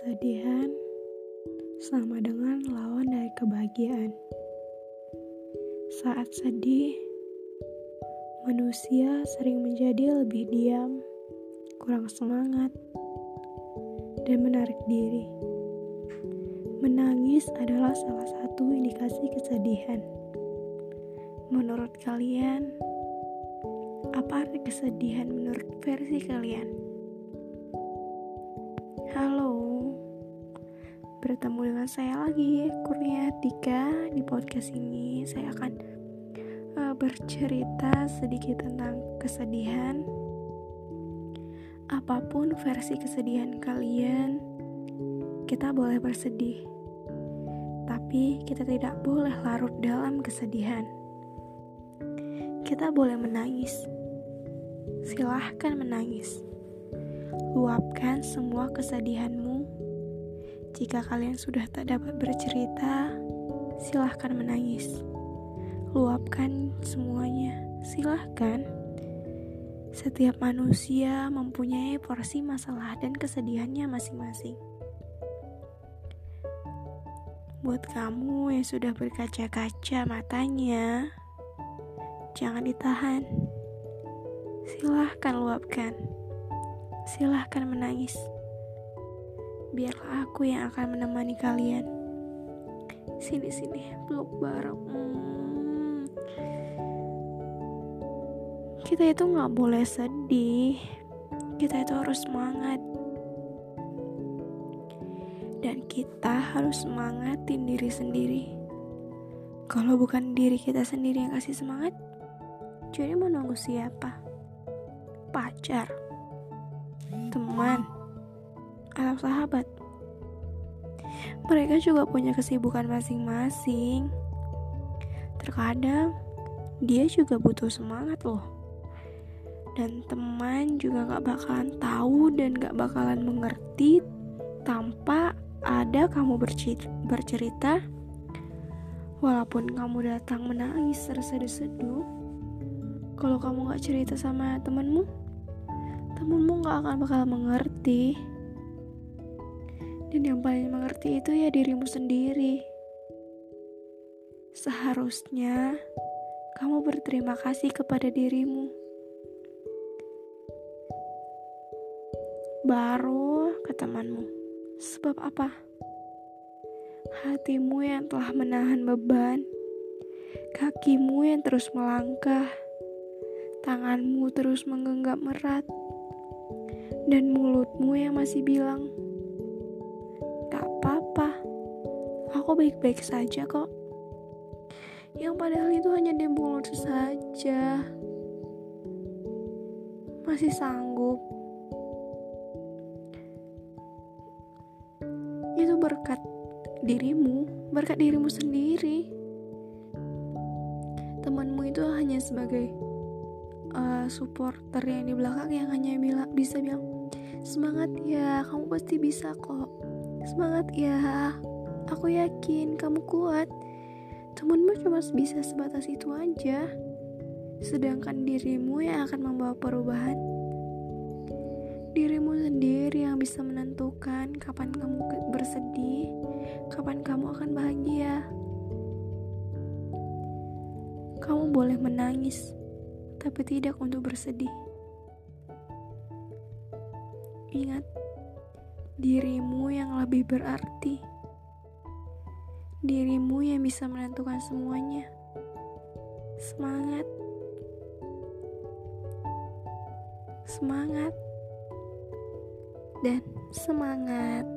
Kesedihan sama dengan lawan dari kebahagiaan. Saat sedih, manusia sering menjadi lebih diam, kurang semangat, dan menarik diri. Menangis adalah salah satu indikasi kesedihan. Menurut kalian, apa arti kesedihan menurut versi kalian? Halo, bertemu dengan saya lagi, Kurnia Dika. Di podcast ini saya akan bercerita sedikit tentang kesedihan. Apapun versi kesedihan kalian, kita boleh bersedih, tapi kita tidak boleh larut dalam kesedihan. Kita boleh menangis, silahkan menangis, luapkan semua kesedihanmu. Jika kalian sudah tak dapat bercerita, silahkan menangis, luapkan semuanya, silahkan. Setiap manusia mempunyai porsi masalah dan kesedihannya masing-masing. Buat kamu yang sudah berkaca-kaca matanya, jangan ditahan, silahkan luapkan, silahkan menangis. Biarlah aku yang akan menemani kalian. Sini-sini, peluk bareng. Kita itu gak boleh sedih, kita itu harus semangat. Dan kita harus semangatin diri sendiri. Kalau bukan diri kita sendiri yang kasih semangat, jadi mau nunggu siapa? Pacar, teman, atau sahabat? Mereka juga punya kesibukan masing-masing. Terkadang dia juga butuh semangat loh. Dan teman juga gak bakalan tahu dan gak bakalan mengerti tanpa ada kamu bercerita. Walaupun kamu datang menangis terseduh-seduh, kalau kamu gak cerita sama temanmu, temanmu gak akan bakal mengerti. Dan yang paling mengerti itu ya dirimu sendiri. Seharusnya kamu berterima kasih kepada dirimu. Baru ke temanmu. Sebab apa? Hatimu yang telah menahan beban, kakimu yang terus melangkah, tanganmu terus menggenggam erat, dan mulutmu yang masih bilang, "Gak apa-apa, aku baik-baik saja kok." Yang padahal itu hanya di mulut saja. Masih sanggup. Itu berkat dirimu sendiri. Temanmu itu hanya sebagai supporter yang di belakang, yang hanya bisa bilang, "Semangat ya, kamu pasti bisa kok. Semangat ya, aku yakin kamu kuat." Temanmu cuma bisa sebatas itu aja. Sedangkan dirimu yang akan membawa perubahan. Dirimu sendiri yang bisa menentukan kapan kamu bersedih, kapan kamu akan bahagia. Kamu boleh menangis, tapi tidak untuk bersedih. Ingat, dirimu yang lebih berarti. Dirimu yang bisa menentukan semuanya. Semangat. Semangat. Dan semangat.